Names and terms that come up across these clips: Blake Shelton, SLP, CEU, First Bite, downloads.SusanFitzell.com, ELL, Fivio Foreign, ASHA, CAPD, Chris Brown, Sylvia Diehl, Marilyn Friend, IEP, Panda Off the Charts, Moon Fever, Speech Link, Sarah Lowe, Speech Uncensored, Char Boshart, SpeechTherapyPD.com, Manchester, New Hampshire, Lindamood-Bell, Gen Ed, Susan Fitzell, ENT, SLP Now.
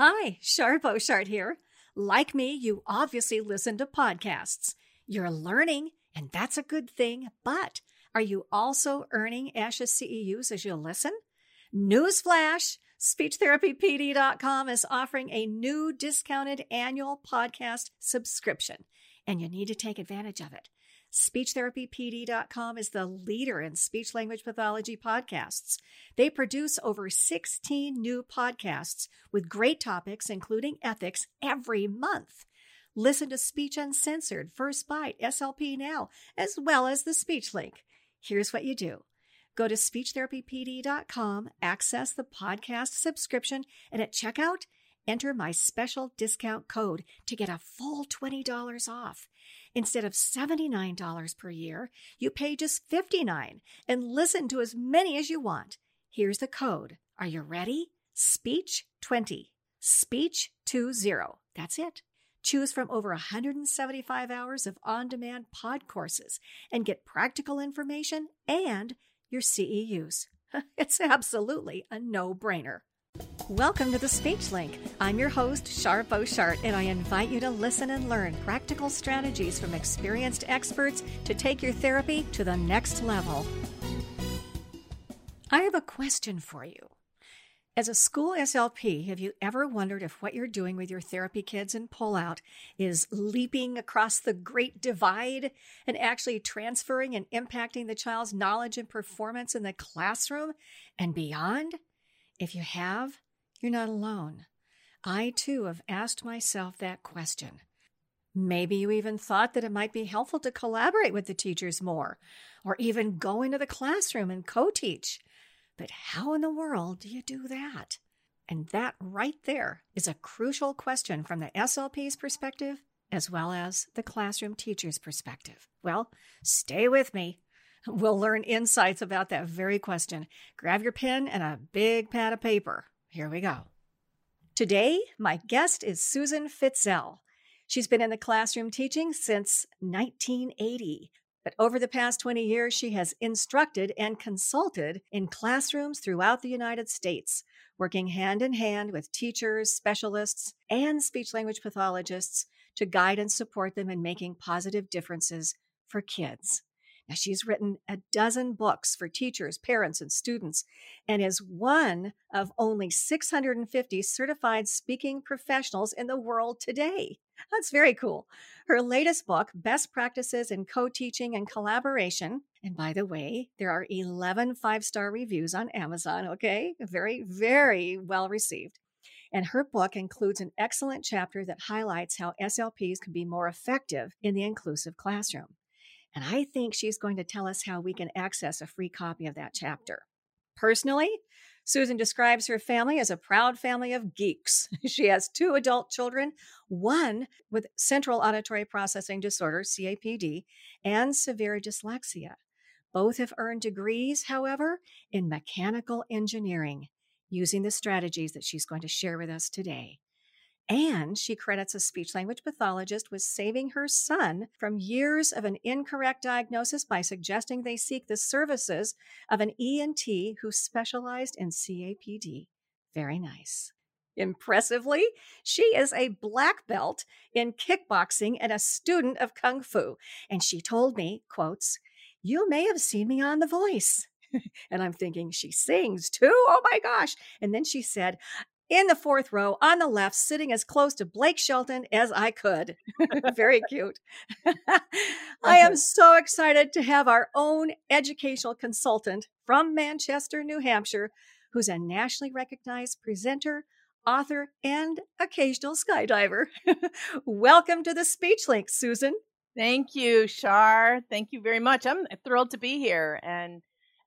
Hi, Char Boshart here. Like me, you obviously listen to podcasts. You're learning, and that's a good thing, but are you also earning ASHA CEUs as you listen? Newsflash! SpeechTherapyPD.com is offering a new discounted annual podcast subscription, and you need to take advantage of it. SpeechTherapyPD.com is the leader in speech language pathology podcasts. They produce over 16 new podcasts with great topics, including ethics, every month. Listen to Speech Uncensored, First Bite, SLP Now, as well as the Speech Link. Here's what you do. Go to SpeechTherapyPD.com, access the podcast subscription, and at checkout, enter my special discount code to get a full $20 off. Instead of $79 per year, you pay just $59 and listen to as many as you want. Here's the code. Are you ready? Speech20. Speech20. That's it. Choose from over 175 hours of on-demand pod courses and get practical information and your CEUs. It's absolutely a no-brainer. Welcome to the Speech Link. I'm your host, Char Boshart, and I invite you to listen and learn practical strategies from experienced experts to take your therapy to the next level. I have a question for you. As a school SLP, have you ever wondered if what you're doing with your therapy kids in pullout is leaping across the great divide and actually transferring and impacting the child's knowledge and performance in the classroom and beyond? If you have, you're not alone. I, too, have asked myself that question. Maybe you even thought that it might be helpful to collaborate with the teachers more, or even go into the classroom and co-teach. But how in the world do you do that? And that right there is a crucial question from the SLP's perspective, as well as the classroom teacher's perspective. Well, stay with me. We'll learn insights about that very question. Grab your pen and a big pad of paper. Here we go. Today, my guest is Susan Fitzell. She's been in the classroom teaching since 1980. But over the past 20 years, she has instructed and consulted in classrooms throughout the United States, working hand in hand with teachers, specialists, and speech-language pathologists to guide and support them in making positive differences for kids. Now, she's written a dozen books for teachers, parents, and students, and is one of only 650 certified speaking professionals in the world today. That's very cool. Her latest book, Best Practices in Co-Teaching and Collaboration. And by the way, there are 11 five-star reviews on Amazon, okay? Very, very well received. And her book includes an excellent chapter that highlights how SLPs can be more effective in the inclusive classroom. And I think she's going to tell us how we can access a free copy of that chapter. Personally, Susan describes her family as a proud family of geeks. She has 2 adult children, one with central auditory processing disorder, CAPD, and severe dyslexia. Both have earned degrees, however, in mechanical engineering, using the strategies that she's going to share with us today. And she credits a speech-language pathologist with saving her son from years of an incorrect diagnosis by suggesting they seek the services of an ENT who specialized in CAPD. Very nice. Impressively, she is a black belt in kickboxing and a student of Kung Fu. And she told me, quotes, "You may have seen me on The Voice." And I'm thinking, she sings too? Oh my gosh. And then she said, "In the 4th row, on the left, sitting as close to Blake Shelton as I could." Very cute. I am so excited to have our own educational consultant from Manchester, New Hampshire, who's a nationally recognized presenter, author, and occasional skydiver. Welcome to the Speech Link, Susan. Thank you, Char. Thank you very much. I'm thrilled to be here. And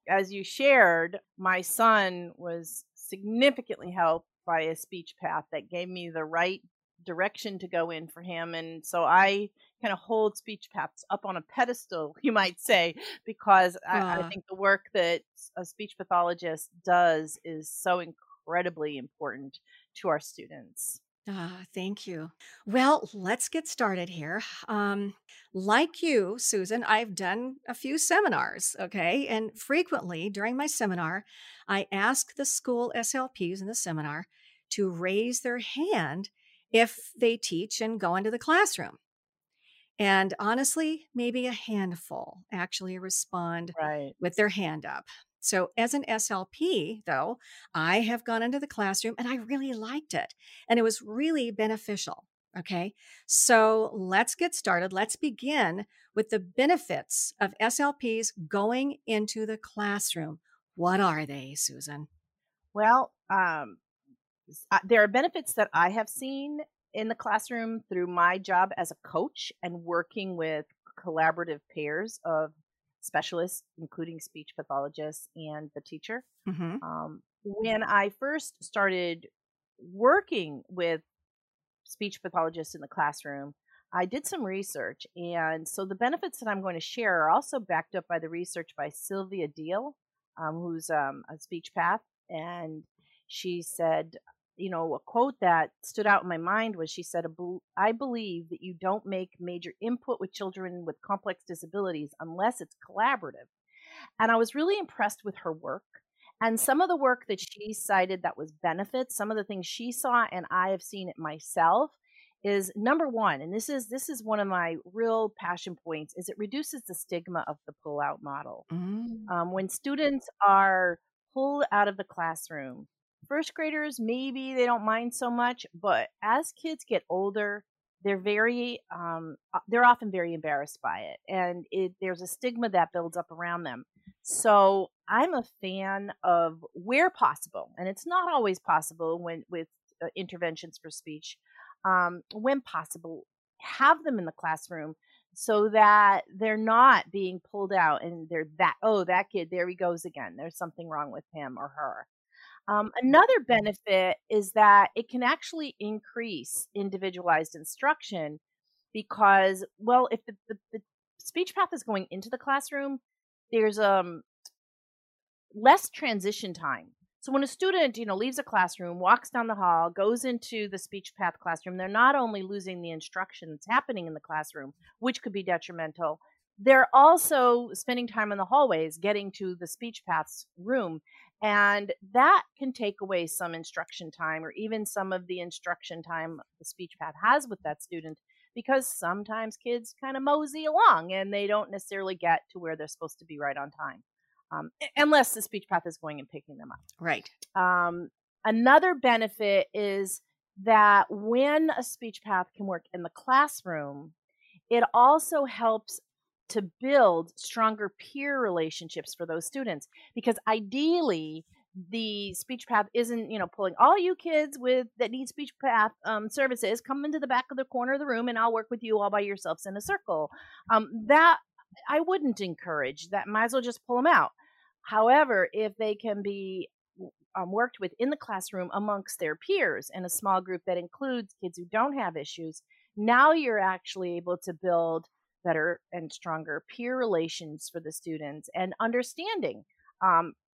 as you shared, my son was significantly helped by a speech path that gave me the right direction to go in for him. And so I kind of hold speech paths up on a pedestal, you might say, because I think the work that a speech pathologist does is so incredibly important to our students. Thank you. Well, let's get started here. Like you, Susan, I've done a few seminars, okay? And frequently during my seminar, I ask the school SLPs in the seminar, to raise their hand if they teach and go into the classroom. And honestly, maybe a handful actually respond with their hand up. So as an SLP, though, I have gone into the classroom and I really liked it. And it was really beneficial. Okay, so let's get started. Let's begin with the benefits of SLPs going into the classroom. What are they, Susan? Well, there are benefits that I have seen in the classroom through my job as a coach and working with collaborative pairs of specialists, including speech pathologists and the teacher. Mm-hmm. When I first started working with speech pathologists in the classroom, I did some research. And so the benefits that I'm going to share are also backed up by the research by Sylvia Diehl, who's a speech path. And she said, you know, a quote that stood out in my mind was she said, I believe that you don't make major input with children with complex disabilities unless it's collaborative. And I was really impressed with her work. And some of the work that she cited that was benefits, some of the things she saw, and I have seen it myself, is number one, and this is one of my real passion points, is it reduces the stigma of the pull-out model. Mm. When students are pulled out of the classroom, first graders, maybe they don't mind so much, but as kids get older, they're often very embarrassed by it. And there's a stigma that builds up around them. So I'm a fan of where possible, and it's not always possible with interventions for speech, when possible, have them in the classroom so that they're not being pulled out and they're that kid, there he goes again. There's something wrong with him or her. Another benefit is that it can actually increase individualized instruction because, well, if the speech path is going into the classroom, there's less transition time. So when a student, leaves a classroom, walks down the hall, goes into the speech path classroom, they're not only losing the instruction that's happening in the classroom, which could be detrimental, they're also spending time in the hallways getting to the speech path's room. And that can take away some instruction time or even some of the instruction time the speech path has with that student, because sometimes kids kind of mosey along and they don't necessarily get to where they're supposed to be right on time, unless the speech path is going and picking them up. Right. Another benefit is that when a speech path can work in the classroom, it also helps to build stronger peer relationships for those students, because ideally the speech path isn't, pulling all you kids that need speech path services, come into the back of the corner of the room and I'll work with you all by yourselves in a circle. That I wouldn't encourage. That might as well just pull them out. However, if they can be worked with in the classroom amongst their peers in a small group that includes kids who don't have issues, now you're actually able to build better and stronger peer relations for the students, and understanding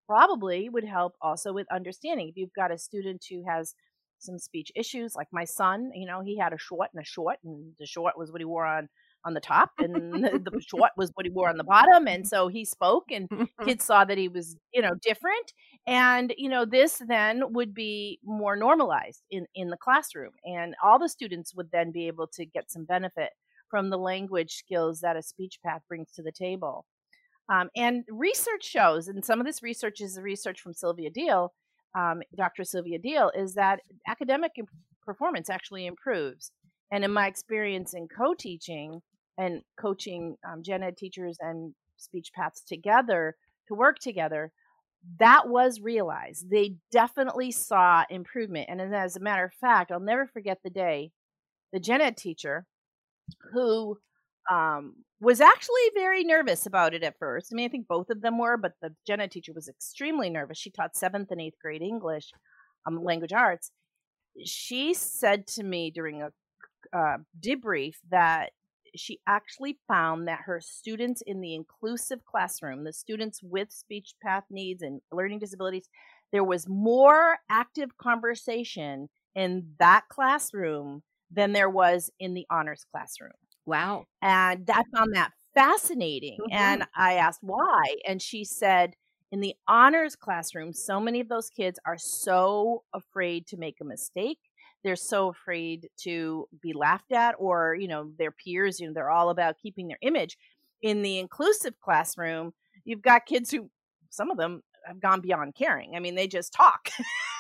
probably would help also with understanding. If you've got a student who has some speech issues, like my son, he had a short and a short, and the short was what he wore on the top and the short was what he wore on the bottom. And so he spoke and kids saw that he was, different. And, this then would be more normalized in the classroom, and all the students would then be able to get some benefit from the language skills that a speech path brings to the table. And research shows, and some of this research is the research from Sylvia Diehl, Dr. Sylvia Diehl, is that academic performance actually improves. And in my experience in co-teaching and coaching gen ed teachers and speech paths together to work together, that was realized. They definitely saw improvement. And as a matter of fact, I'll never forget the day the gen ed teacher, who was actually very nervous about it at first. I mean, I think both of them were, but the gen ed teacher was extremely nervous. She taught 7th and 8th grade English, language arts. She said to me during a debrief that she actually found that her students in the inclusive classroom, the students with speech path needs and learning disabilities, there was more active conversation in that classroom than there was in the honors classroom. Wow. And I found that fascinating. Mm-hmm. And I asked why. And she said, In the honors classroom, so many of those kids are so afraid to make a mistake. They're so afraid to be laughed at, or, you know, their peers, you know, they're all about keeping their image. In the inclusive classroom, you've got kids who, some of them have gone beyond caring. I mean, they just talk.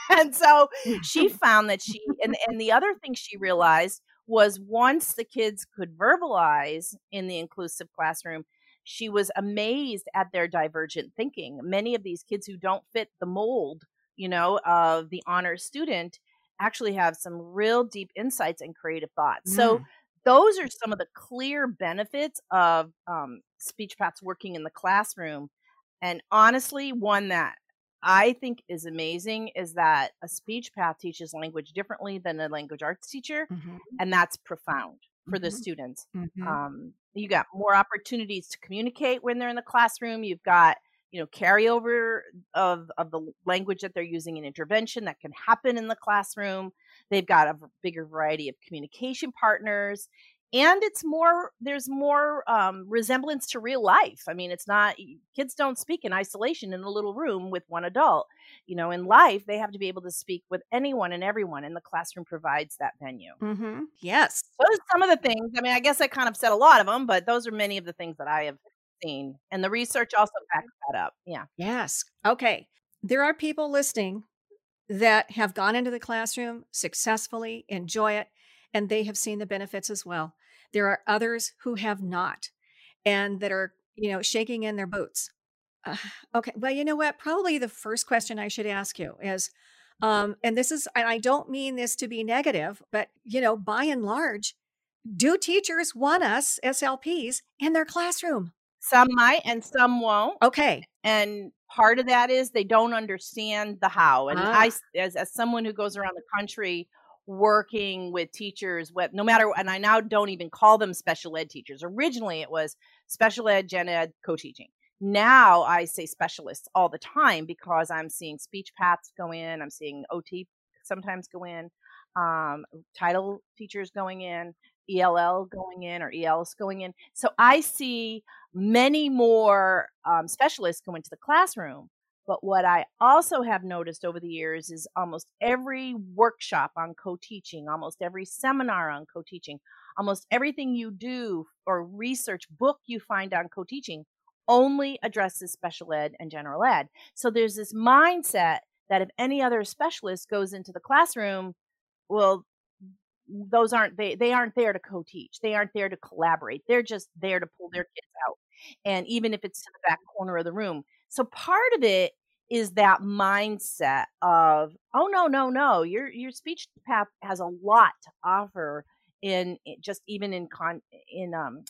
And so she found that she, and the other thing she realized was once the kids could verbalize in the inclusive classroom, she was amazed at their divergent thinking. Many of these kids who don't fit the mold, you know, of the honor student actually have some real deep insights and creative thoughts. Mm. So those are some of the clear benefits of SpeechPaths working in the classroom. And honestly, one that I think is amazing is that a speech path teaches language differently than a language arts teacher. Mm-hmm. And that's profound for the students. Mm-hmm. You got more opportunities to communicate when they're in the classroom. You've got, you know, carryover of the language that they're using in intervention that can happen in the classroom. They've got a bigger variety of communication partners. And it's more, there's more resemblance to real life. I mean, it's not, kids don't speak in isolation in a little room with one adult. You know, in life, they have to be able to speak with anyone and everyone, and the classroom provides that venue. Mm-hmm. Yes. Those are some of the things. I mean, I guess I kind of said a lot of them, but those are many of the things that I have seen. And the research also backs that up. Yeah. Yes. Okay. There are people listening that have gone into the classroom successfully, enjoy it, and they have seen the benefits as well. There are others who have not, and that are, you know, shaking in their boots. Okay. Well, you know what? Probably the first question I should ask you is, and this is, and I don't mean this to be negative, but, you know, by and large, do teachers want us SLPs in their classroom? Some might and some won't. Okay. And part of that is they don't understand the how. And I, as someone who goes around the country working with teachers, no matter, and I now don't even call them special ed teachers. Originally, it was special ed, gen ed, co-teaching. Now I say specialists all the time because I'm seeing speech paths go in. I'm seeing OT sometimes go in, title teachers going in, ELL going in, or ELs going in. So I see many more specialists go into the classroom. But what I also have noticed over the years is almost every workshop on co-teaching, almost every seminar on co-teaching, almost everything you do or research book you find on co-teaching only addresses special ed and general ed. So there's this mindset that if any other specialist goes into the classroom, well, those aren't, they aren't there to co-teach. They aren't there to collaborate. They're just there to pull their kids out. And even if it's to the back corner of the room. So part of it is that mindset of, oh, no, your speech path has a lot to offer in just even in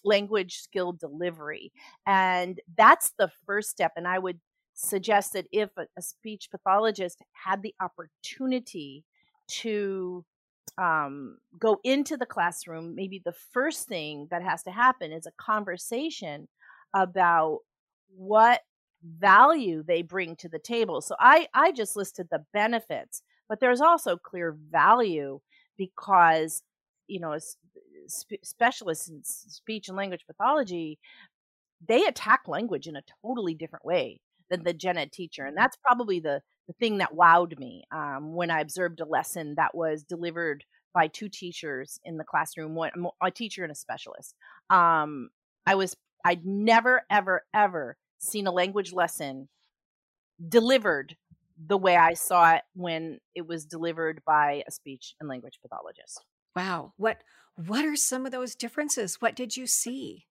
language skill delivery. And that's the first step. And I would suggest that if a speech pathologist had the opportunity to go into the classroom, maybe the first thing that has to happen is a conversation about what value they bring to the table. So I just listed the benefits, but there's also clear value because, you know, as specialists in speech and language pathology, they attack language in a totally different way than the gen ed teacher. And that's probably the thing that wowed me when I observed a lesson that was delivered by two teachers in the classroom, one, a teacher and a specialist. I'd never, ever, ever seen a language lesson delivered the way I saw it when it was delivered by a speech and language pathologist. Wow. What are some of those differences? What did you see?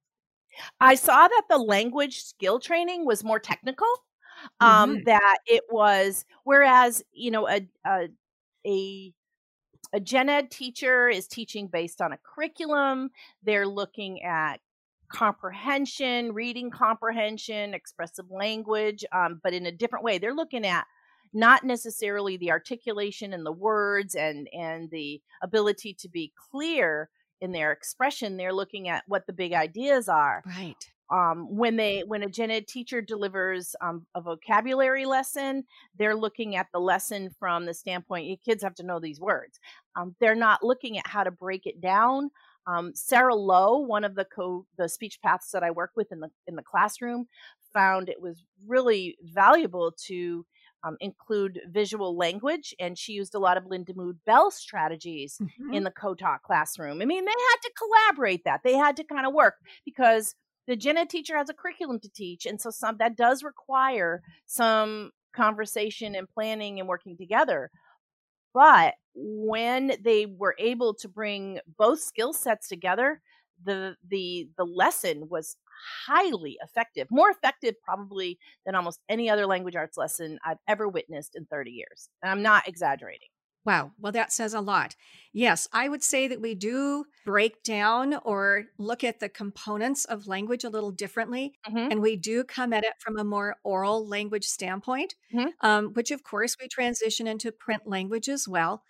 I saw that the language skill training was more technical, that it was, whereas, you know, a gen ed teacher is teaching based on a curriculum. They're looking at comprehension, reading comprehension, expressive language, but in a different way. They're looking at not necessarily the articulation and the words and the ability to be clear in their expression. They're looking at what the big ideas are. Right. When a gen ed teacher delivers a vocabulary lesson, they're looking at the lesson from the standpoint, your kids have to know these words. They're not looking at how to break it down. Sarah Lowe, one of the speech paths that I work with in the classroom, found it was really valuable to include visual language, and she used a lot of Lindamood-Bell strategies in the co-taught classroom. I mean, they had to collaborate that. They had to kind of work because the gen ed teacher has a curriculum to teach, and so some that does require some conversation and planning and working together. But when they were able to bring both skill sets together, the lesson was highly effective, more effective probably than almost any other language arts lesson I've ever witnessed in 30 years. And I'm not exaggerating. Wow. Well, that says a lot. Yes, I would say that we do break down or look at the components of language a little differently. And we do come at it from a more oral language standpoint, which of course we transition into print language as well.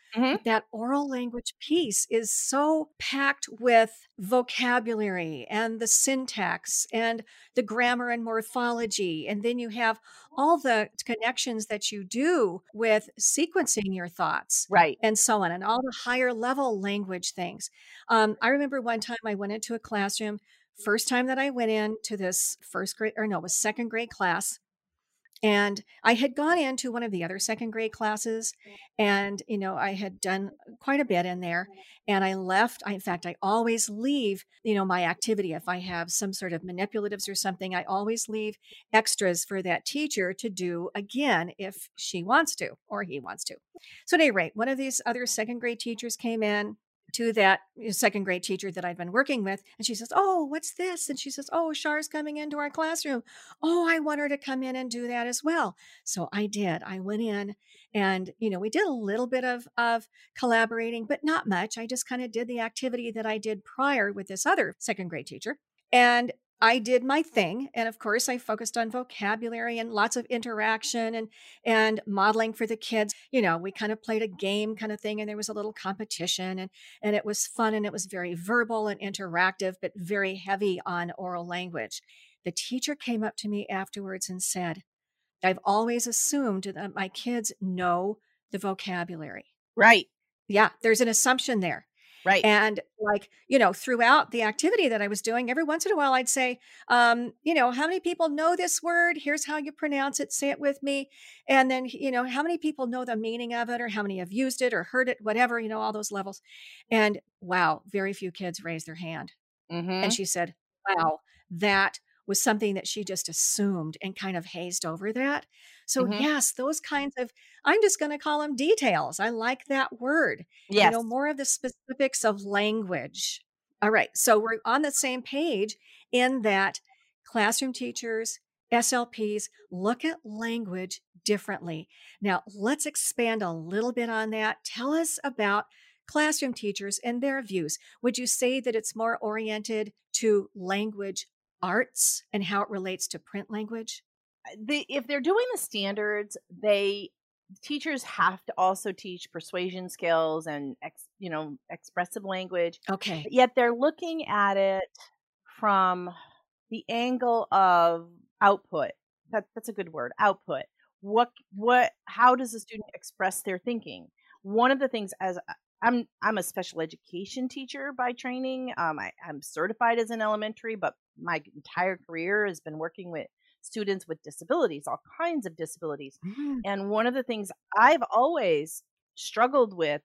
That oral language piece is so packed with vocabulary and the syntax and the grammar and morphology. And then you have all the connections that you do with sequencing your thoughts, right, and so on, and all the higher level language things. I remember one time I went into a classroom, first time that I went into this second grade class. And I had gone into one of the other second grade classes and, you know, I had done quite a bit in there and I left. In fact, I always leave, you know, my activity. If I have some sort of manipulatives or something, I always leave extras for that teacher to do again, if she wants to, or he wants to. So at any rate, one of these other second grade teachers came in to that second grade teacher that I'd been working with. And she says, "Oh, what's this?" And she says, "Oh, Char's coming into our classroom. Oh, I want her to come in and do that as well." So I did. I went in and, you know, we did a little bit of collaborating, but not much. I just kind of did the activity that I did prior with this other second grade teacher. And I did my thing. And of course, I focused on vocabulary and lots of interaction and modeling for the kids. You know, we kind of played a game kind of thing, and there was a little competition, and it was fun, and it was very verbal and interactive, but very heavy on oral language. The teacher came up to me afterwards and said, "I've always assumed that my kids know the vocabulary." Right. Yeah, there's an assumption there. Right. And like, you know, throughout the activity that I was doing, every once in a while, I'd say, you know, how many people know this word? Here's how you pronounce it. Say it with me. And then, you know, how many people know the meaning of it, or how many have used it or heard it, whatever, you know, all those levels. And wow, very few kids raised their hand. And she said, "Wow, that was something that she just assumed and kind of hazed over that." So yes, those kinds of, I'm just going to call them details. I like that word. Yes. You know, more of the specifics of language. All right. So we're on the same page in that classroom teachers, SLPs, look at language differently. Now let's expand a little bit on that. Tell us about classroom teachers and their views. Would you say that it's more oriented to language arts and how it relates to print language? If they're doing the standards, teachers have to also teach persuasion skills and expressive language. Okay. But yet they're looking at it from the angle of output. That's a good word. Output. How does the student express their thinking? One of the things, as I'm a special education teacher by training. I'm certified as an elementary, but my entire career has been working with students with disabilities, all kinds of disabilities. And one of the things I've always struggled with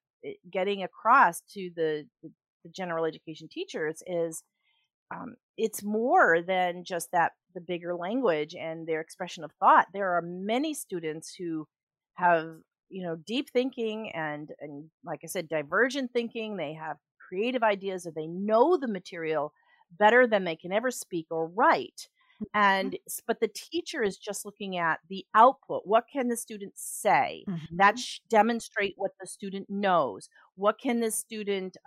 getting across to the general education teachers is it's more than just that, the bigger language and their expression of thought. There are many students who have deep thinking and like I said, divergent thinking. They have creative ideas, or they know the material better than they can ever speak or write. But the teacher is just looking at the output. What can the student say? That demonstrate what the student knows. What can the student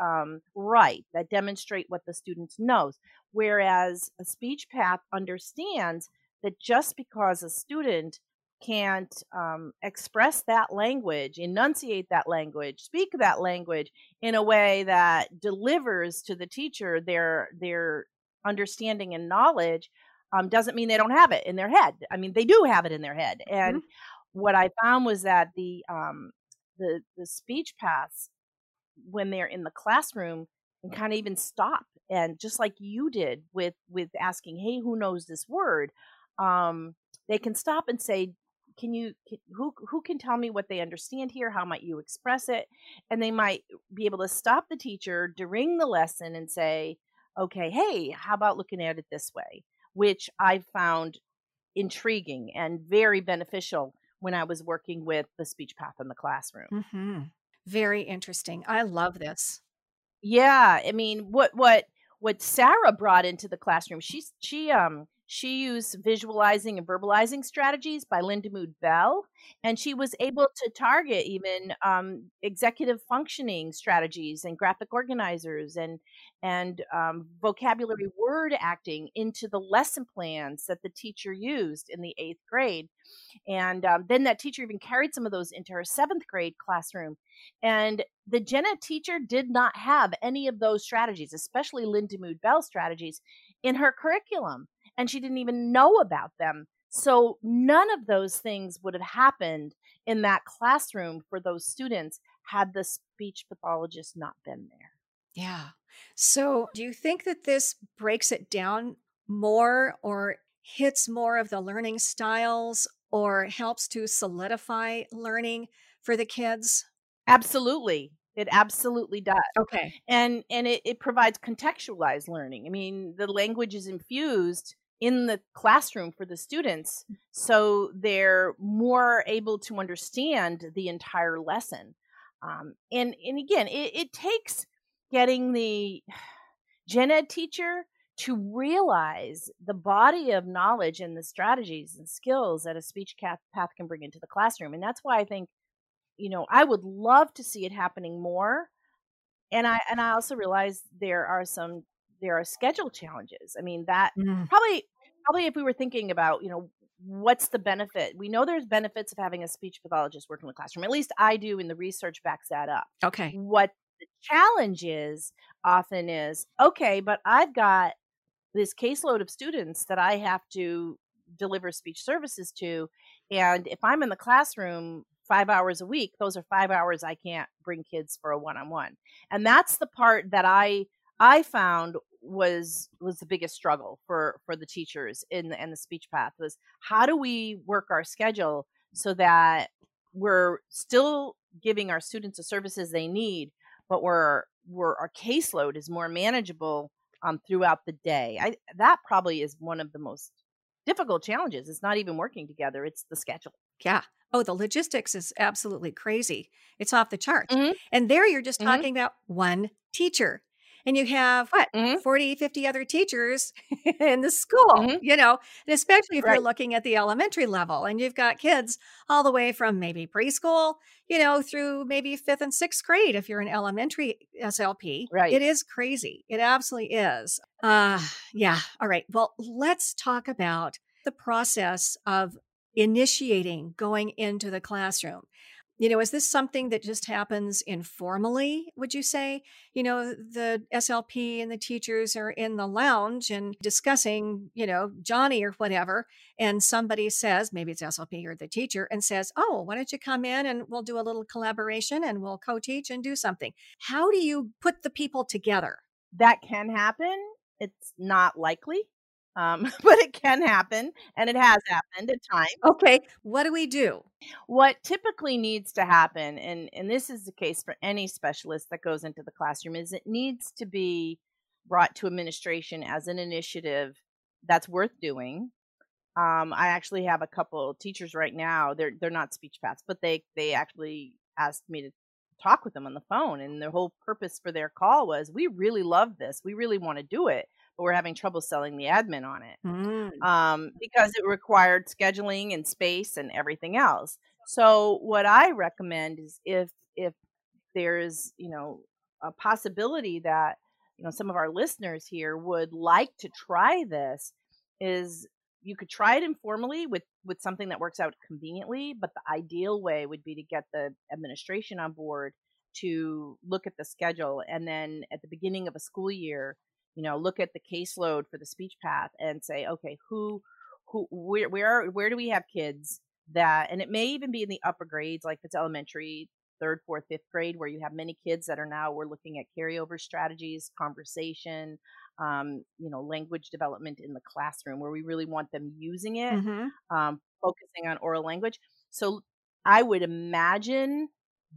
write? That demonstrate what the student knows. Whereas a speech path understands that just because a student can't express that language, enunciate that language, speak that language in a way that delivers to the teacher their understanding and knowledge, doesn't mean they don't have it in their head. I mean, they do have it in their head. And what I found was that the speech paths, when they're in the classroom, and can't even stop. And just like you did with asking, hey, who knows this word? They can stop and say, who can tell me what they understand here? How might you express it? And they might be able to stop the teacher during the lesson and say, okay, hey, how about looking at it this way? Which I found intriguing and very beneficial when I was working with the speech path in the classroom. Mm-hmm. Very interesting. I love this. Yeah. I mean, what Sarah brought into the classroom, she used visualizing and verbalizing strategies by Lindamood-Bell, and she was able to target even executive functioning strategies and graphic organizers and vocabulary word acting into the lesson plans that the teacher used in the 8th grade. And then that teacher even carried some of those into her 7th grade classroom. And the Gen Ed teacher did not have any of those strategies, especially Lindamood-Bell strategies, in her curriculum. And she didn't even know about them. So none of those things would have happened in that classroom for those students had the speech pathologist not been there. Yeah. So do you think that this breaks it down more or hits more of the learning styles or helps to solidify learning for the kids? Absolutely. It absolutely does. Okay. And it provides contextualized learning. I mean, the language is infused in the classroom for the students, so they're more able to understand the entire lesson. And again, it takes getting the gen ed teacher to realize the body of knowledge and the strategies and skills that a speech path can bring into the classroom. And that's why I think, you know, I would love to see it happening more. And I also realize there are schedule challenges. I mean, that probably if we were thinking about, you know, what's the benefit? We know there's benefits of having a speech pathologist work in the classroom. At least I do, and the research backs that up. Okay. What the challenge is often is, okay, but I've got this caseload of students that I have to deliver speech services to. And if I'm in the classroom 5 hours a week, those are 5 hours I can't bring kids for a one-on-one. And that's the part that I found was the biggest struggle for the teachers in the speech path, was how do we work our schedule so that we're still giving our students the services they need, but we're our caseload is more manageable throughout the day. That probably is one of the most difficult challenges. It's not even working together. It's the schedule. Yeah. Oh, the logistics is absolutely crazy. It's off the charts. Mm-hmm. And there you're just talking about one teacher. And you have, 40, 50 other teachers in the school, you know, and especially if you're looking at the elementary level and you've got kids all the way from maybe preschool, you know, through maybe 5th and 6th grade if you're an elementary SLP. Right. It is crazy. It absolutely is. Yeah. All right. Well, let's talk about the process of initiating going into the classroom. You know, is this something that just happens informally, would you say? You know, the SLP and the teachers are in the lounge and discussing, you know, Johnny or whatever. And somebody says, maybe it's SLP or the teacher, and says, oh, why don't you come in and we'll do a little collaboration and we'll co-teach and do something. How do you put the people together? That can happen. It's not likely. But it can happen, and it has happened at times. Okay. What do we do? What typically needs to happen, and this is the case for any specialist that goes into the classroom, is it needs to be brought to administration as an initiative that's worth doing. I actually have a couple teachers right now. They're not speech paths, but they actually asked me to talk with them on the phone. And the whole purpose for their call was, we really love this. We really want to do it, but we're having trouble selling the admin on it because it required scheduling and space and everything else. So what I recommend is if there's, you know, a possibility that, you know, some of our listeners here would like to try this, is you could try it informally with something that works out conveniently, but the ideal way would be to get the administration on board to look at the schedule. And then at the beginning of a school year, you know, look at the caseload for the speech path and say, okay, where do we have kids that, and it may even be in the upper grades, like if it's elementary, third, fourth, fifth grade, where you have many kids that are now, we're looking at carryover strategies, conversation, language development in the classroom, where we really want them using it, focusing on oral language. So I would imagine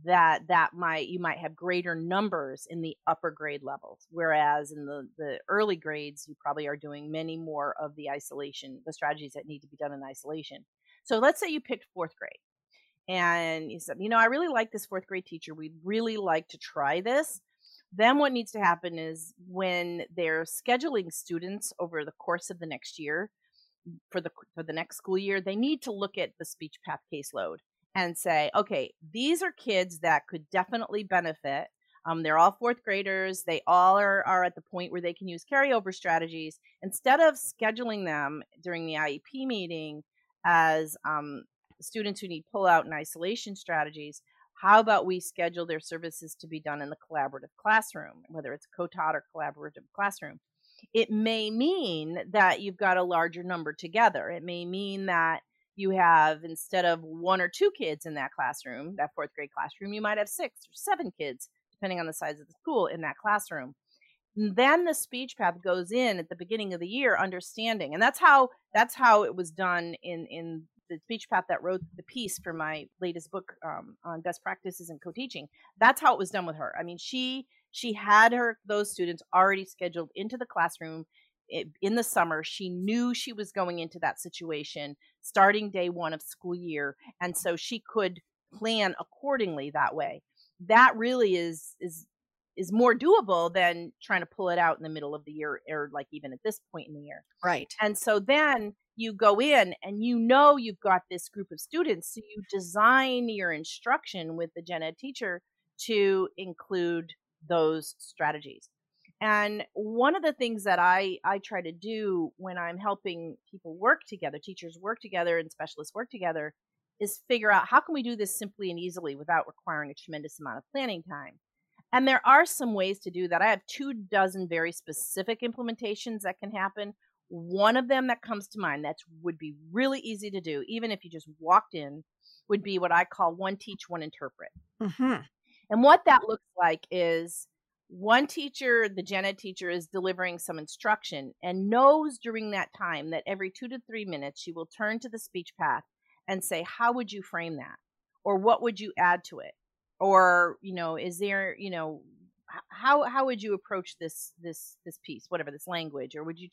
that you might have greater numbers in the upper grade levels, whereas in the early grades, you probably are doing many more of the strategies that need to be done in isolation. So let's say you picked fourth grade and you said, I really like this fourth grade teacher. We'd really like to try this. Then what needs to happen is when they're scheduling students over the course of the next year, for the next school year, they need to look at the speech path caseload and say, okay, these are kids that could definitely benefit. They're all fourth graders. They all are at the point where they can use carryover strategies. Instead of scheduling them during the IEP meeting as students who need pullout and isolation strategies, how about we schedule their services to be done in the collaborative classroom, whether it's co-taught or collaborative classroom? It may mean that you've got a larger number together. It may mean that you have, instead of one or two kids in that classroom, that fourth grade classroom, you might have 6 or 7 kids, depending on the size of the school, in that classroom. And then the speech path goes in at the beginning of the year, understanding. And that's how it was done in the speech path that wrote the piece for my latest book on best practices in co-teaching. That's how it was done with her. I mean, she had those students already scheduled into the classroom in the summer. She knew she was going into that situation starting day one of school year. And so she could plan accordingly that way. That really is more doable than trying to pull it out in the middle of the year, or like even at this point in the year. Right. And so then you go in and you've got this group of students. So you design your instruction with the gen ed teacher to include those strategies. And one of the things that I try to do when I'm helping people work together, teachers work together and specialists work together, is figure out how can we do this simply and easily without requiring a tremendous amount of planning time. And there are some ways to do that. I have 24 very specific implementations that can happen. One of them that comes to mind that would be really easy to do, even if you just walked in, would be what I call one teach, one interpret. Mm-hmm. And what that looks like is, one teacher, the gen ed teacher, is delivering some instruction and knows during that time that every 2 to 3 minutes she will turn to the speech path and say, how would you frame that? Or what would you add to it? Or, is there, how would you approach this piece, whatever, this language? Or would you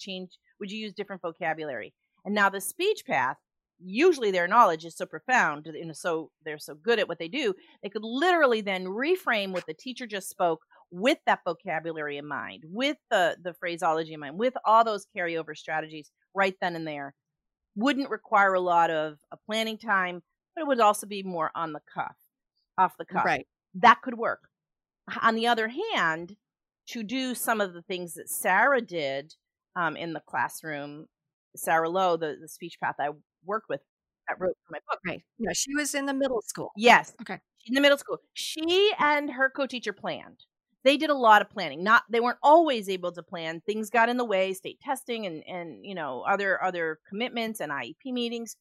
use different vocabulary? And now the speech path, usually their knowledge is so profound, so they're so good at what they do, they could literally then reframe what the teacher just spoke with that vocabulary in mind, with the phraseology in mind, with all those carryover strategies right then and there. Wouldn't require a lot of planning time, but it would also be more on the cuff, off the cuff. Right. That could work. On the other hand, to do some of the things that Sarah did in the classroom, Sarah Lowe, the speech path I worked with, that wrote for my book. Right. No, she was in the middle school. Yes. Okay. In the middle school. She and her co-teacher planned. They did a lot of planning. They weren't always able to plan. Things got in the way, state testing and other commitments and IEP meetings,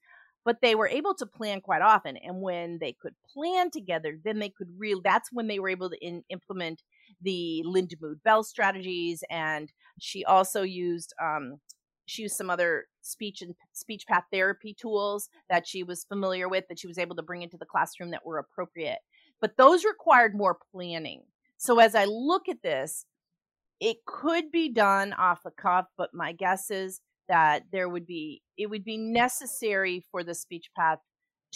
but they were able to plan quite often. And when they could plan together, then they could that's when they were able to implement the Lindamood-Bell strategies. And she also used some other speech path therapy tools that she was familiar with, that she was able to bring into the classroom that were appropriate. But those required more planning. So as I look at this, it could be done off the cuff, but my guess is that it would be necessary for the speech path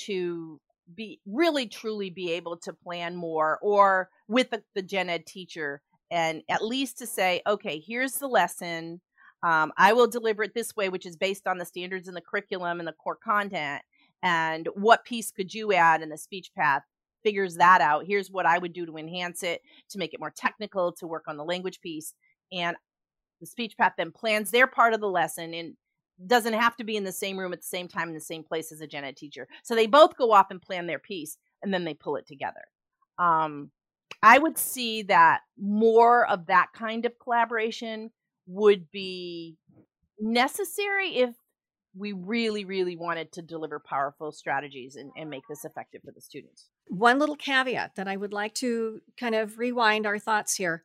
to be really, truly be able to plan more, or with the gen ed teacher, and at least to say, okay, here's the lesson. I will deliver it this way, which is based on the standards in the curriculum and the core content. And what piece could you add in the speech path? Figures that out. Here's what I would do to enhance it, to make it more technical, to work on the language piece. And the speech path then plans their part of the lesson, and doesn't have to be in the same room at the same time in the same place as a gen ed teacher. So they both go off and plan their piece, and then they pull it together. I would see that more of that kind of collaboration would be necessary if we really, really wanted to deliver powerful strategies and make this effective for the students. One little caveat that I would like to kind of rewind our thoughts here.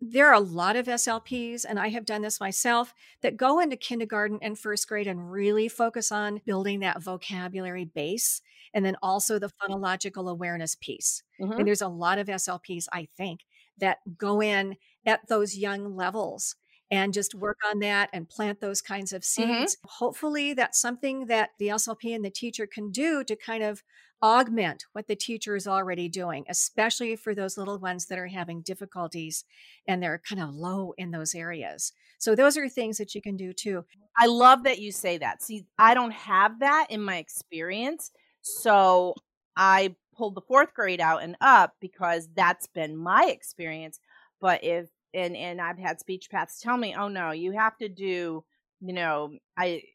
There are a lot of SLPs, and I have done this myself, that go into kindergarten and first grade and really focus on building that vocabulary base and then also the phonological awareness piece. Mm-hmm. And there's a lot of SLPs, I think, that go in at those young levels and just work on that and plant those kinds of seeds. Mm-hmm. Hopefully that's something that the SLP and the teacher can do to kind of augment what the teacher is already doing, especially for those little ones that are having difficulties and they're kind of low in those areas. So those are things that you can do too. I love that you say that. See, I don't have that in my experience. So I pulled the fourth grade out and up because that's been my experience. But if, and I've had speech paths tell me, oh no, you have to do, you know,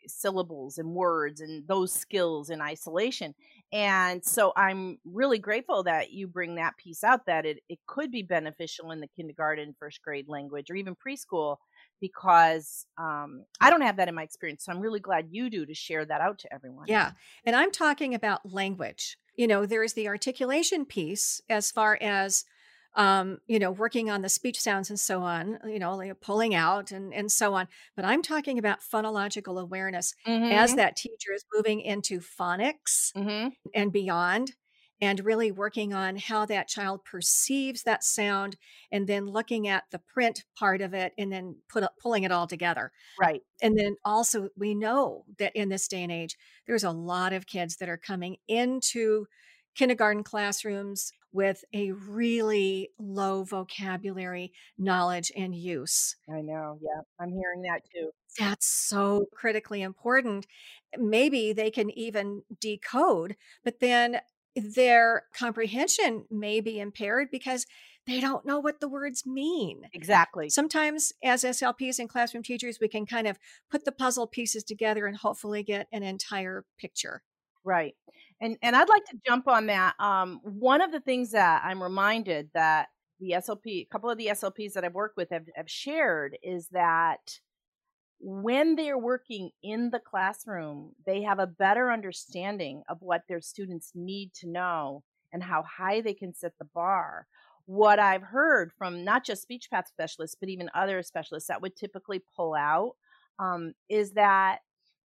syllables and words and those skills in isolation. And so I'm really grateful that you bring that piece out, that it could be beneficial in the kindergarten, first grade language, or even preschool, because I don't have that in my experience. So I'm really glad you do to share that out to everyone. Yeah. And I'm talking about language. You know, there's the articulation piece as far as, you know, working on the speech sounds and so on, you know, like pulling out and so on. But I'm talking about phonological awareness as that teacher is moving into phonics and beyond, and really working on how that child perceives that sound and then looking at the print part of it and then pulling it all together. Right. And then also we know that in this day and age, there's a lot of kids that are coming into kindergarten classrooms with a really low vocabulary knowledge and use. I know. Yeah. I'm hearing that too. That's so critically important. Maybe they can even decode, but then their comprehension may be impaired because they don't know what the words mean. Exactly. Sometimes as SLPs and classroom teachers, we can kind of put the puzzle pieces together and hopefully get an entire picture. Right. And I'd like to jump on that. One of the things that I'm reminded that the SLP, a couple of the SLPs that I've worked with have shared is that when they're working in the classroom, they have a better understanding of what their students need to know and how high they can set the bar. What I've heard from not just speech path specialists, but even other specialists that would typically pull out is that,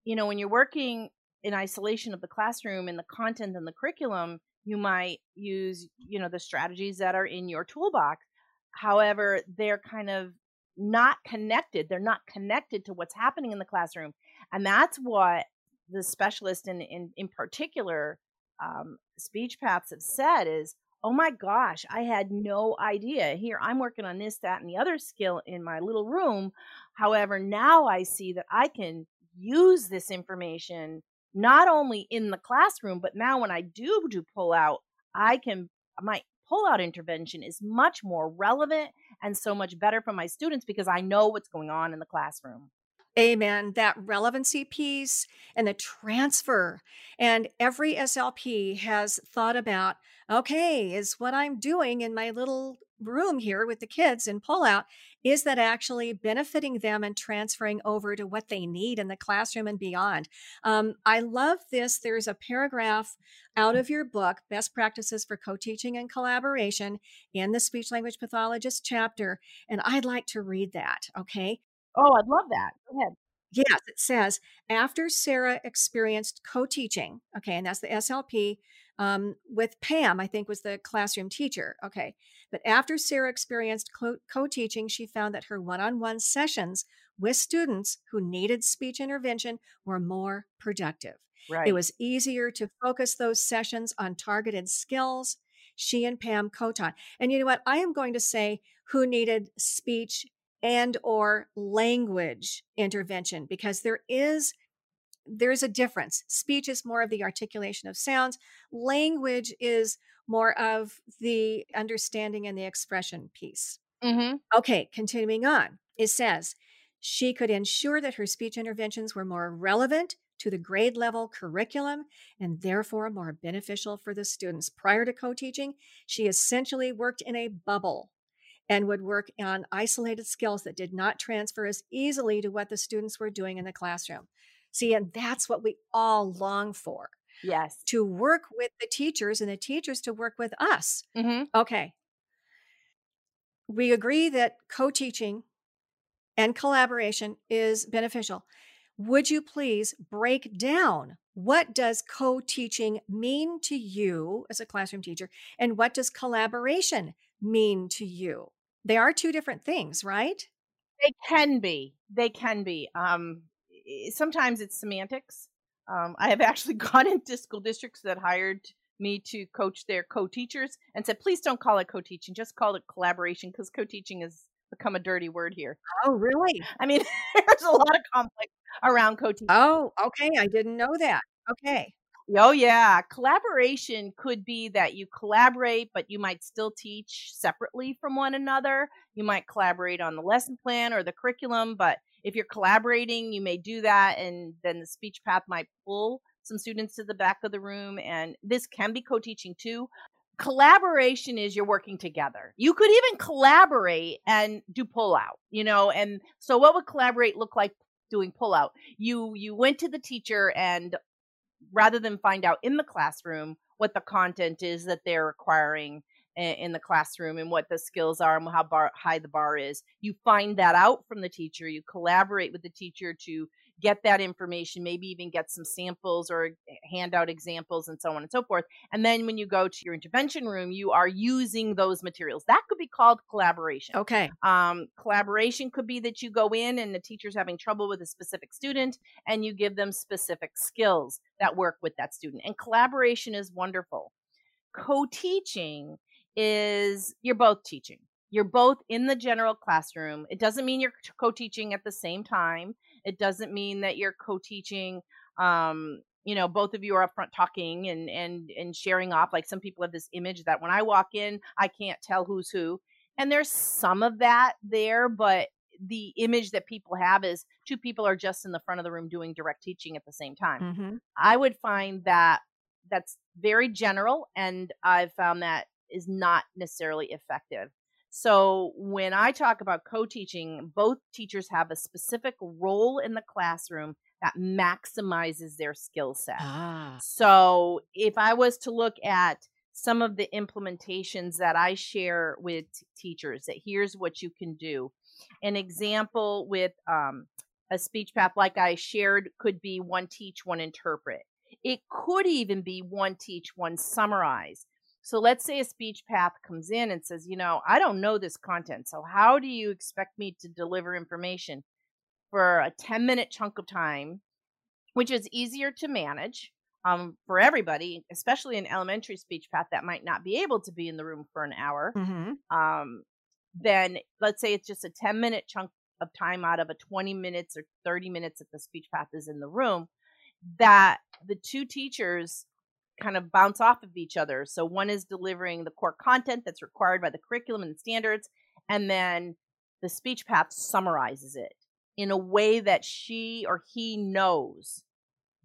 you know, when you're working in isolation of the classroom and the content and the curriculum, you might use, you know, the strategies that are in your toolbox. However, they're kind of not connected. They're not connected to what's happening in the classroom. And that's what the specialist in particular, speech paths have said is, oh my gosh, I had no idea. Here, I'm working on this, that, and the other skill in my little room. However, now I see that I can use this information not only in the classroom, but now when I do pull out, my pull out intervention is much more relevant and so much better for my students because I know what's going on in the classroom. Amen. That relevancy piece and the transfer. And every SLP has thought about, okay, is what I'm doing in my little room here with the kids in pullout, is that actually benefiting them and transferring over to what they need in the classroom and beyond? I love this. There's a paragraph out of your book, Best Practices for Co-Teaching and Collaboration, in the Speech Language Pathologist chapter. And I'd like to read that. Okay. Oh, I'd love that. Go ahead. Yes, it says, after Sarah experienced co-teaching, okay, and that's the SLP, with Pam, I think was the classroom teacher. Okay. But after Sarah experienced co-teaching, she found that her one-on-one sessions with students who needed speech intervention were more productive. Right. It was easier to focus those sessions on targeted skills. She and Pam co-taught. And you know what? I am going to say who needed speech and or language intervention, because there's a difference. Speech is more of the articulation of sounds. Language is more of the understanding and the expression piece. Mm-hmm. Okay, continuing on. It says, she could ensure that her speech interventions were more relevant to the grade level curriculum and therefore more beneficial for the students. Prior to co-teaching, she essentially worked in a bubble and would work on isolated skills that did not transfer as easily to what the students were doing in the classroom. See, and that's what we all long for. Yes. To work with the teachers and the teachers to work with us. Mm-hmm. Okay. We agree that co-teaching and collaboration is beneficial. Would you please break down what does co-teaching mean to you as a classroom teacher, and what does collaboration mean to you? They are two different things, right? They can be. They can be. Sometimes it's semantics. I have actually gone into school districts that hired me to coach their co-teachers and said, please don't call it co-teaching, just call it collaboration, because co-teaching has become a dirty word here. Oh, really? I mean, there's a lot of conflict around co-teaching. Oh, okay. I didn't know that. Okay. Oh, yeah. Collaboration could be that you collaborate, but you might still teach separately from one another. You might collaborate on the lesson plan or the curriculum, but if you're collaborating, you may do that, and then the speech path might pull some students to the back of the room, and this can be co-teaching too. Collaboration is you're working together. You could even collaborate and do pull-out, you know, and so what would collaborate look like doing pull-out? You went to the teacher, and rather than find out in the classroom what the content is that they're requiring in the classroom and what the skills are and how high the bar is, you find that out from the teacher. You collaborate with the teacher to get that information, maybe even get some samples or handout examples and so on and so forth. And then when you go to your intervention room, you are using those materials. That could be called collaboration. Okay. Collaboration could be that you go in and the teacher's having trouble with a specific student and you give them specific skills that work with that student. And collaboration is wonderful. Co-teaching is you're both teaching. You're both in the general classroom. It doesn't mean you're co-teaching at the same time. It doesn't mean that you're co-teaching, you know, both of you are up front talking and sharing off. Like some people have this image that when I walk in, I can't tell who's who. And there's some of that there, but the image that people have is two people are just in the front of the room doing direct teaching at the same time. Mm-hmm. I would find that that's very general, and I've found that is not necessarily effective. So when I talk about co-teaching, both teachers have a specific role in the classroom that maximizes their skill set. Ah. So if I was to look at some of the implementations that I share with teachers, that here's what you can do. An example with a speech path like I shared could be one teach, one interpret. It could even be one teach, one summarize. So let's say a speech path comes in and says, you know, I don't know this content. So how do you expect me to deliver information for a 10-minute chunk of time, which is easier to manage for everybody, especially an elementary speech path that might not be able to be in the room for an hour. Mm-hmm. Then let's say it's just a 10-minute chunk of time out of a 20 minutes or 30 minutes that the speech path is in the room, that the two teachers kind of bounce off of each other. So one is delivering the core content that's required by the curriculum and the standards, and then the speech path summarizes it in a way that she or he knows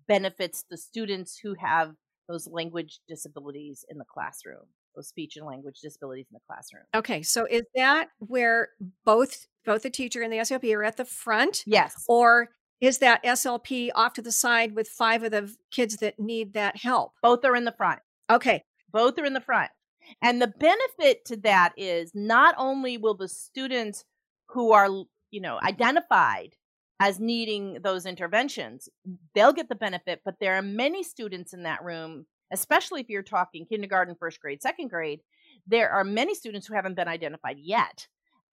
benefits the students who have those language disabilities in the classroom, those speech and language disabilities in the classroom. Okay, so is that where both the teacher and the SLP are at the front? Yes. Or is that SLP off to the side with five of the kids that need that help? Both are in the front. Okay. Both are in the front. And the benefit to that is not only will the students who are, you know, identified as needing those interventions, they'll get the benefit, but there are many students in that room, especially if you're talking kindergarten, first grade, second grade, there are many students who haven't been identified yet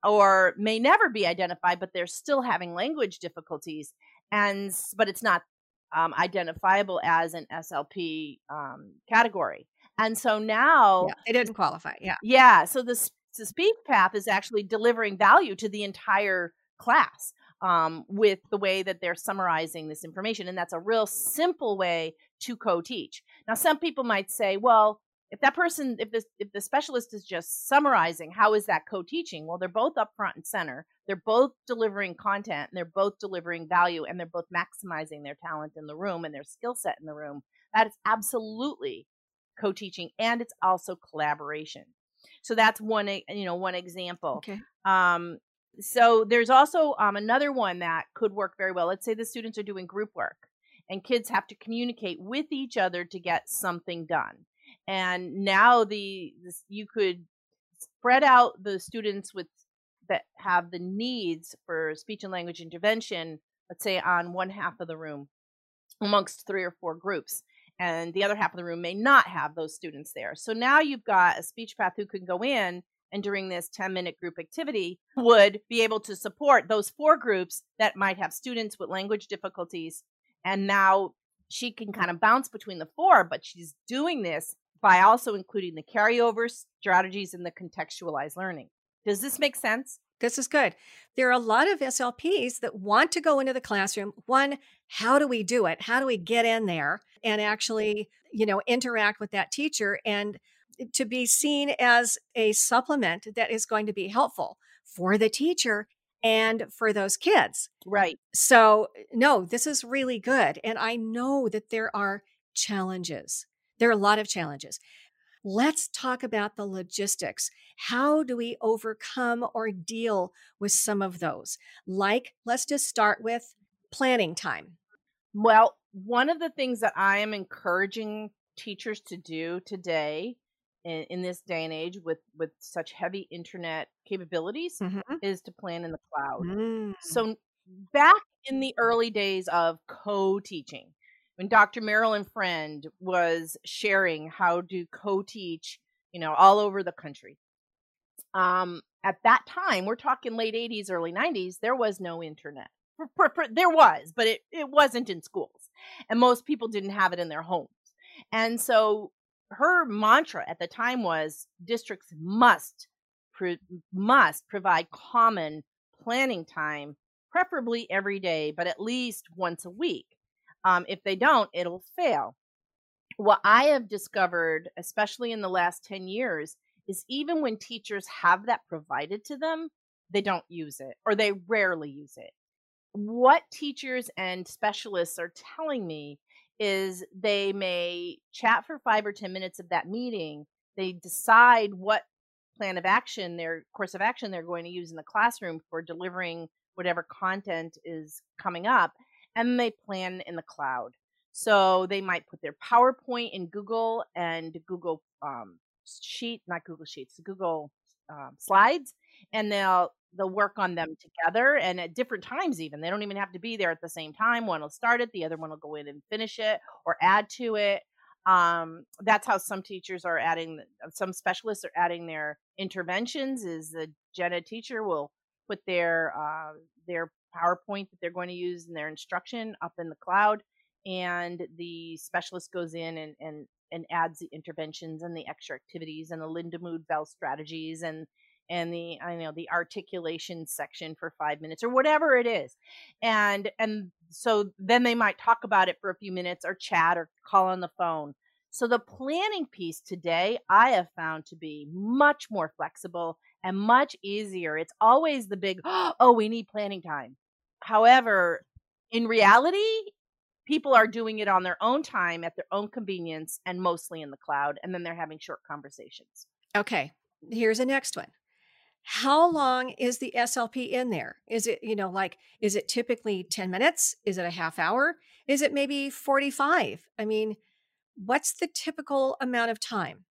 or may never be identified, but they're still having language difficulties. And, but it's not identifiable as an SLP category. And so now... Yeah, it didn't qualify, yeah. Yeah, so the speech path is actually delivering value to the entire class with the way that they're summarizing this information. And that's a real simple way to co-teach. Now, some people might say, well, if that person, if the specialist is just summarizing, how is that co-teaching? Well, they're both up front and center. They're both delivering content, and they're both delivering value, and they're both maximizing their talent in the room and their skill set in the room. That is absolutely co-teaching, and it's also collaboration. So that's one, you know, one example. Okay. So there's also another one that could work very well. Let's say the students are doing group work, and kids have to communicate with each other to get something done. And now you could spread out the students that have the needs for speech and language intervention, let's say on one half of the room amongst 3 or 4 groups, and the other half of the room may not have those students there. So now you've got a speech path who can go in and during this 10-minute group activity would be able to support those 4 groups that might have students with language difficulties. And now she can kind of bounce between the 4, but she's doing this by also including the carryover strategies and the contextualized learning. Does this make sense? This is good. There are a lot of SLPs that want to go into the classroom. One, how do we do it? How do we get in there and actually, interact with that teacher and to be seen as a supplement that is going to be helpful for the teacher and for those kids? Right. So, no, this is really good. And I know that there are challenges. There are a lot of challenges. Let's talk about the logistics. How do we overcome or deal with some of those? Like, let's just start with planning time. Well, one of the things that I am encouraging teachers to do today in this day and age with such heavy internet capabilities is to plan in the cloud. So back in the early days of co-teaching, when Dr. Marilyn Friend was sharing how to co-teach, all over the country. At that time, we're talking late 80s, early 90s, there was no internet. There was, but it wasn't in schools. And most people didn't have it in their homes. And so her mantra at the time was districts must provide common planning time, preferably every day, but at least once a week. If they don't, it'll fail. What I have discovered, especially in the last 10 years, is even when teachers have that provided to them, they don't use it or they rarely use it. What teachers and specialists are telling me is they may chat for 5 or 10 minutes of that meeting. They decide what course of action they're going to use in the classroom for delivering whatever content is coming up. And they plan in the cloud. So they might put their PowerPoint in Google and Google Slides, and they'll work on them together and at different times even. They don't even have to be there at the same time. One will start it, the other one will go in and finish it or add to it. That's how some teachers are adding, some specialists are adding their interventions, is the Gen Ed teacher will put their PowerPoint that they're going to use in their instruction up in the cloud, and the specialist goes in and adds the interventions and the extra activities and the Lindamood-Bell strategies and the the articulation section for 5 minutes or whatever it is, and so then they might talk about it for a few minutes or chat or call on the phone. So the planning piece today I have found to be much more flexible and much easier. It's always the big, we need planning time. However, in reality, people are doing it on their own time at their own convenience and mostly in the cloud. And then they're having short conversations. Okay, here's the next one. How long is the SLP in there? Is it, is it typically 10 minutes? Is it a half hour? Is it maybe 45? What's the typical amount of time?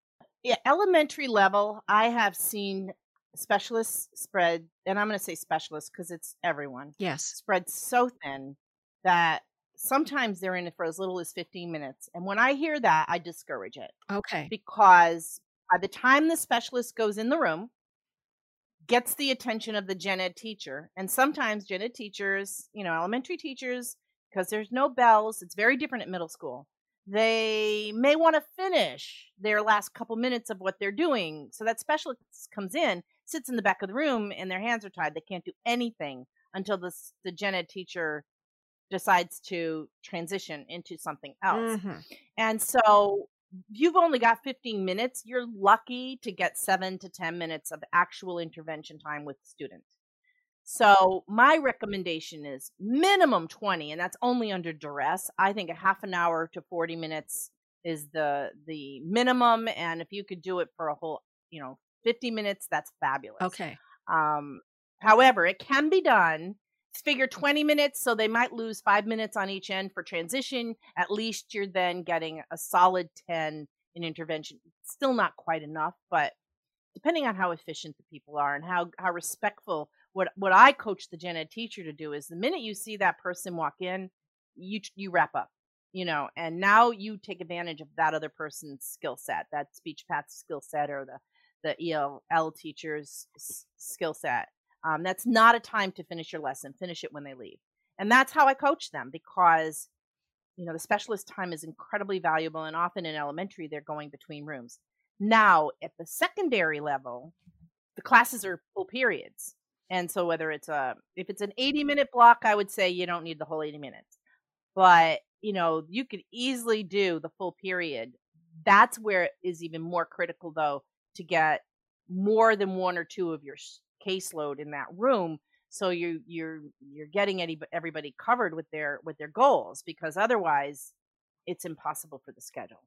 Yeah, elementary level, I have seen specialists spread, and I'm going to say specialists because it's everyone. Yes. Spread so thin that sometimes they're in it for as little as 15 minutes. And when I hear that, I discourage it. Okay. Because by the time the specialist goes in the room, gets the attention of the gen ed teacher, and sometimes gen ed teachers, elementary teachers, because there's no bells, it's very different at middle school. They may want to finish their last couple minutes of what they're doing. So that specialist comes in, sits in the back of the room, and their hands are tied. They can't do anything until the gen ed teacher decides to transition into something else. And so you've only got 15 minutes. You're lucky to get 7 to 10 minutes of actual intervention time with the student. So my recommendation is minimum 20, and that's only under duress. I think a half an hour to 40 minutes is the minimum. And if you could do it for a whole, 50 minutes, that's fabulous. Okay. However, it can be done figure 20 minutes, so they might lose 5 minutes on each end for transition. At least you're then getting a solid 10 in intervention. It's still not quite enough, but depending on how efficient the people are and how respectful, what I coach the gen ed teacher to do is the minute you see that person walk in, you wrap up, you know, and now you take advantage of that other person's skill set, that speech path skill set, or the ELL teacher's skill set. That's not a time to finish your lesson. Finish it when they leave. And that's how I coach them, because, you know, the specialist time is incredibly valuable. And often in elementary, they're going between rooms. Now, at the secondary level, the classes are full periods. And so whether it's if it's an 80-minute block, I would say you don't need the whole 80 minutes. But, you know, you could easily do the full period. That's where it is even more critical, though, to get more than one or two of your caseload in that room, so you're getting everybody covered with their goals, because otherwise it's impossible for the schedule.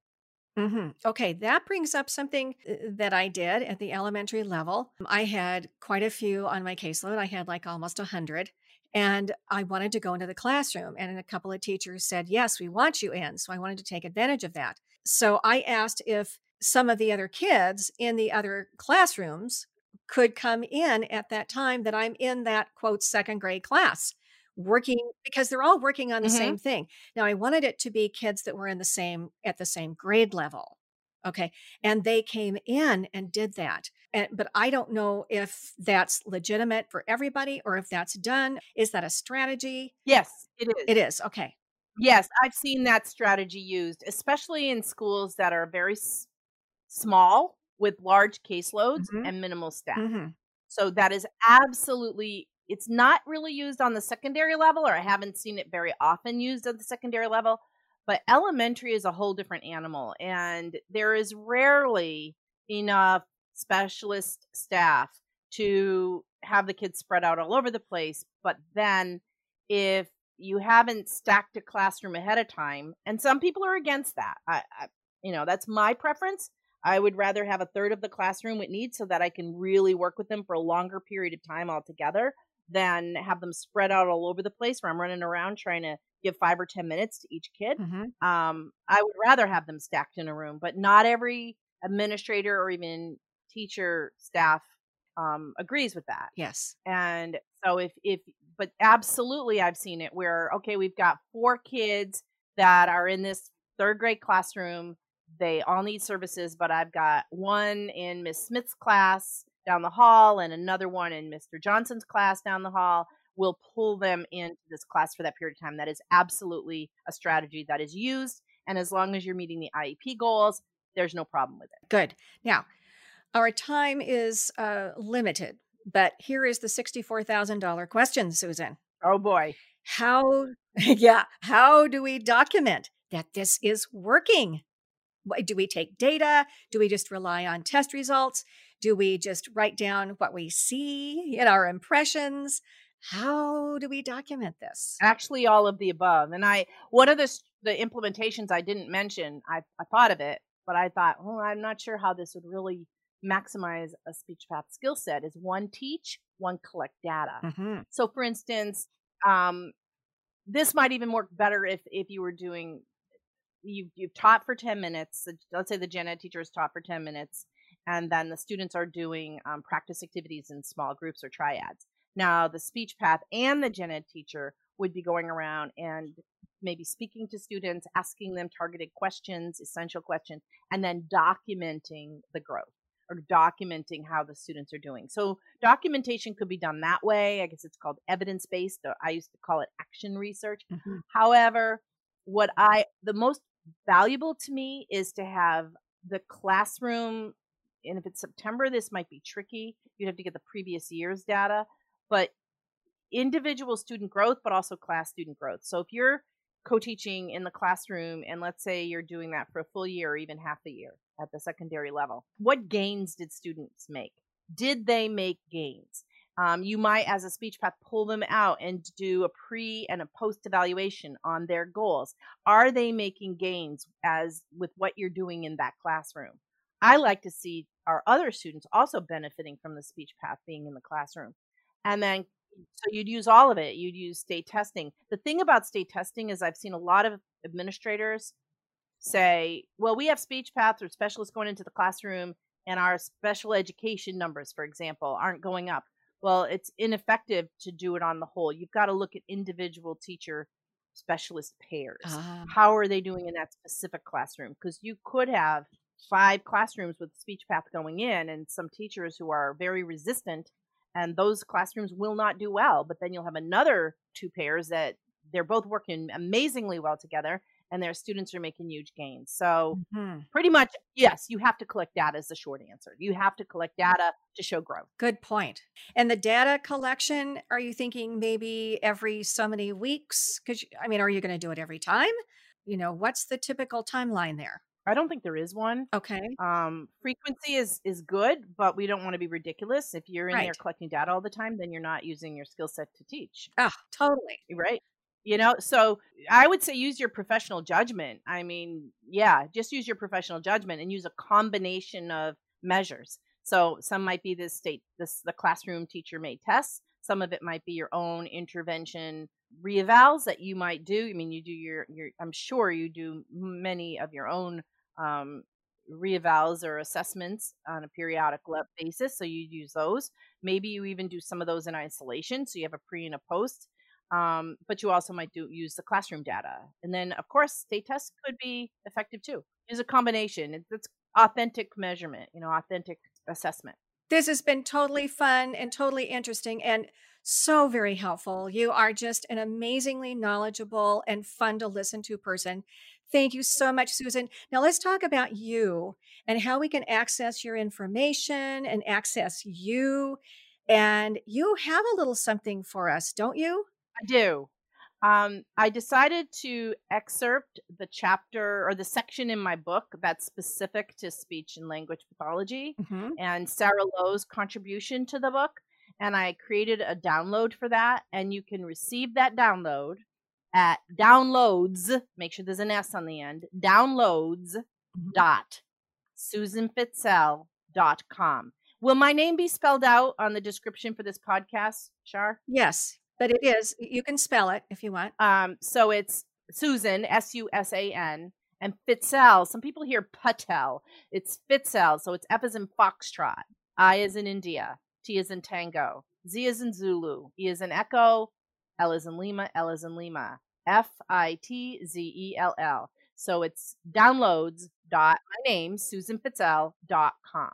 Mm-hmm. Okay, that brings up something that I did at the elementary level. I had quite a few on my caseload. I had like almost 100, and I wanted to go into the classroom, and a couple of teachers said, yes, we want you in. So I wanted to take advantage of that. So I asked if some of the other kids in the other classrooms could come in at that time that I'm in that, quote, second grade class working, because they're all working on the mm-hmm. same thing. Now, I wanted it to be kids that were in the same, at the same grade level. Okay. And they came in and did that. But I don't know if that's legitimate for everybody or if that's done. Is that a strategy? Yes, it is. It is. Okay. Yes. I've seen that strategy used, especially in schools that are very small, with large caseloads mm-hmm. and minimal staff. Mm-hmm. So that is absolutely, it's not really used on the secondary level, or I haven't seen it very often used at the secondary level, but elementary is a whole different animal. And there is rarely enough specialist staff to have the kids spread out all over the place. But then if you haven't stacked a classroom ahead of time, and some people are against that, I you know, that's my preference. I would rather have a third of the classroom it needs so that I can really work with them for a longer period of time altogether than have them spread out all over the place where I'm running around trying to give 5 or 10 minutes to each kid. Mm-hmm. I would rather have them stacked in a room, but not every administrator or even teacher staff agrees with that. Yes. And so but absolutely I've seen it where, okay, we've got 4 kids that are in this third grade classroom. They all need services, but I've got one in Miss Smith's class down the hall and another one in Mr. Johnson's class down the hall. We'll pull them into this class for that period of time. That is absolutely a strategy that is used. And as long as you're meeting the IEP goals, there's no problem with it. Good. Now, our time is limited, but here is the $64,000 question, Susan. Oh, boy. How do we document that this is working? Do we take data? Do we just rely on test results? Do we just write down what we see in our impressions? How do we document this? Actually, all of the above. And one of the implementations I didn't mention, I thought of it, but I thought, well, I'm not sure how this would really maximize a speech path skill set, is one teach, one collect data. Mm-hmm. So for instance, this might even work better if you were doing, you've taught for 10 minutes. Let's say the gen ed teacher has taught for 10 minutes, and then the students are doing practice activities in small groups or triads. Now, the speech path and the gen ed teacher would be going around and maybe speaking to students, asking them targeted questions, essential questions, and then documenting the growth or documenting how the students are doing. So documentation could be done that way. I guess it's called evidence-based. I used to call it action research. Mm-hmm. However, the most valuable to me is to have the classroom, and if it's September, this might be tricky. You'd have to get the previous year's data, but individual student growth, but also class student growth. So if you're co-teaching in the classroom, and let's say you're doing that for a full year or even half a year at the secondary level, what gains did students make? Did they make gains? You might, as a speech path, pull them out and do a pre and a post evaluation on their goals. Are they making gains with what you're doing in that classroom? I like to see our other students also benefiting from the speech path being in the classroom. And then So you'd use all of it. You'd use state testing. The thing about state testing is I've seen a lot of administrators say, well, we have speech paths or specialists going into the classroom and our special education numbers, for example, aren't going up. Well, it's ineffective to do it on the whole. You've got to look at individual teacher specialist pairs. How are they doing in that specific classroom? Because you could have 5 classrooms with speech path going in and some teachers who are very resistant, and those classrooms will not do well. But then you'll have another 2 pairs that they're both working amazingly well together and their students are making huge gains. So pretty much, yes, you have to collect data is the short answer. You have to collect data to show growth. Good point. And the data collection, are you thinking maybe every so many weeks? Because, I mean, are you going to do it every time? You know, what's the typical timeline there? I don't think there is one. Okay. Frequency is good, but we don't want to be ridiculous. If you're in there collecting data all the time, then you're not using your skill set to teach. Oh, totally. Right. You know, so I would say use your professional judgment. I mean, yeah, just use your professional judgment and use a combination of measures. So some might be the classroom teacher made tests. Some of it might be your own intervention reevals that you might do. I mean, you do your I'm sure you do many of your own reevals or assessments on a periodic basis. So you use those. Maybe you even do some of those in isolation. So you have a pre and a post. But you also might use the classroom data. And then, of course, state tests could be effective too. There's a combination. It's authentic measurement, you know, authentic assessment. This has been totally fun and totally interesting and so very helpful. You are just an amazingly knowledgeable and fun to listen to person. Thank you so much, Susan. Now let's talk about you and how we can access your information and access you. And you have a little something for us, don't you? I do. I decided to excerpt the chapter or the section in my book that's specific to speech and language pathology and Sarah Lowe's contribution to the book. And I created a download for that. And you can receive that download at downloads. Make sure there's an S on the end. Downloads.SusanFitzell.com. Will my name be spelled out on the description for this podcast, Char? Yes. But it is. You can spell it if you want. So it's Susan, S-U-S-A-N, and Fitzell. Some people hear Patel. It's Fitzell. So it's F as in Foxtrot, I as in India, T as in Tango, Z as in Zulu, E as in Echo, L as in Lima, L as in Lima, F-I-T-Z-E-L-L. So it's downloads.mynamesusanfitzell.com.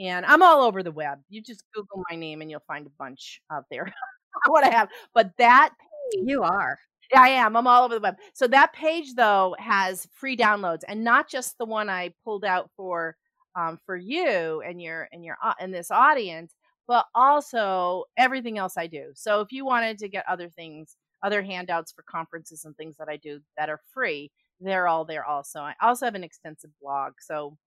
And I'm all over the web. You just Google my name and you'll find a bunch out there. What I have, but that page, you are. I am. I'm all over the web. So that page though has free downloads, and not just the one I pulled out for you and your and this audience, but also everything else I do. So if you wanted to get other things, other handouts for conferences and things that I do that are free, they're all there also. I also have an extensive blog. So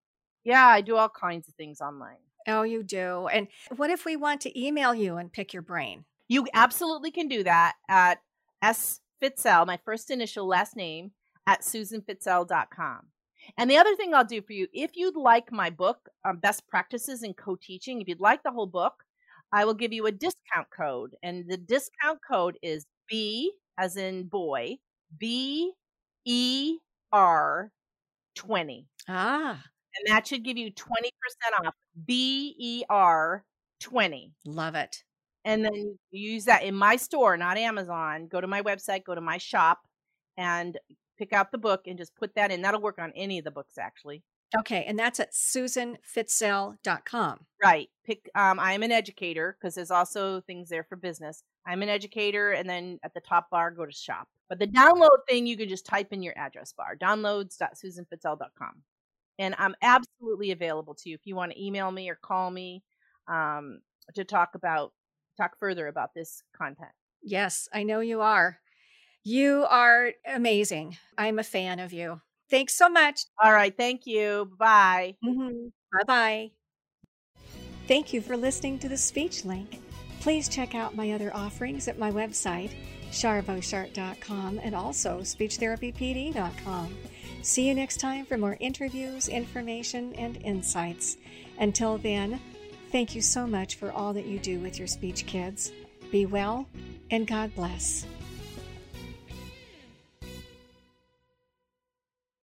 yeah, I do all kinds of things online. Oh, you do. And what if we want to email you and pick your brain? You absolutely can do that at sfitzell, my first initial last name, at SusanFitzell.com. And the other thing I'll do for you, if you'd like my book, Best Practices in Co-Teaching, if you'd like the whole book, I will give you a discount code. And the discount code is B, as in boy, BER20. And that should give you 20% off, BER20. Love it. And then you use that in my store, not Amazon. Go to my website, go to my shop, and pick out the book and just put that in. That'll work on any of the books, actually. Okay. And that's at SusanFitzell.com. Right. I'm an educator because there's also things there for business. I'm an educator. And then at the top bar, go to shop. But the download thing, you can just type in your address bar, downloads.SusanFitzell.com. And I'm absolutely available to you if you want to email me or call me to talk further about this content. Yes, I know you are. You are amazing. I'm a fan of you. Thanks so much. All right. Thank you. Bye. Bye-bye. Thank you for listening to the Speech Link. Please check out my other offerings at my website, charboshart.com, and also SpeechTherapyPD.com. See you next time for more interviews, information, and insights. Until then, thank you so much for all that you do with your speech kids. be well, and God bless.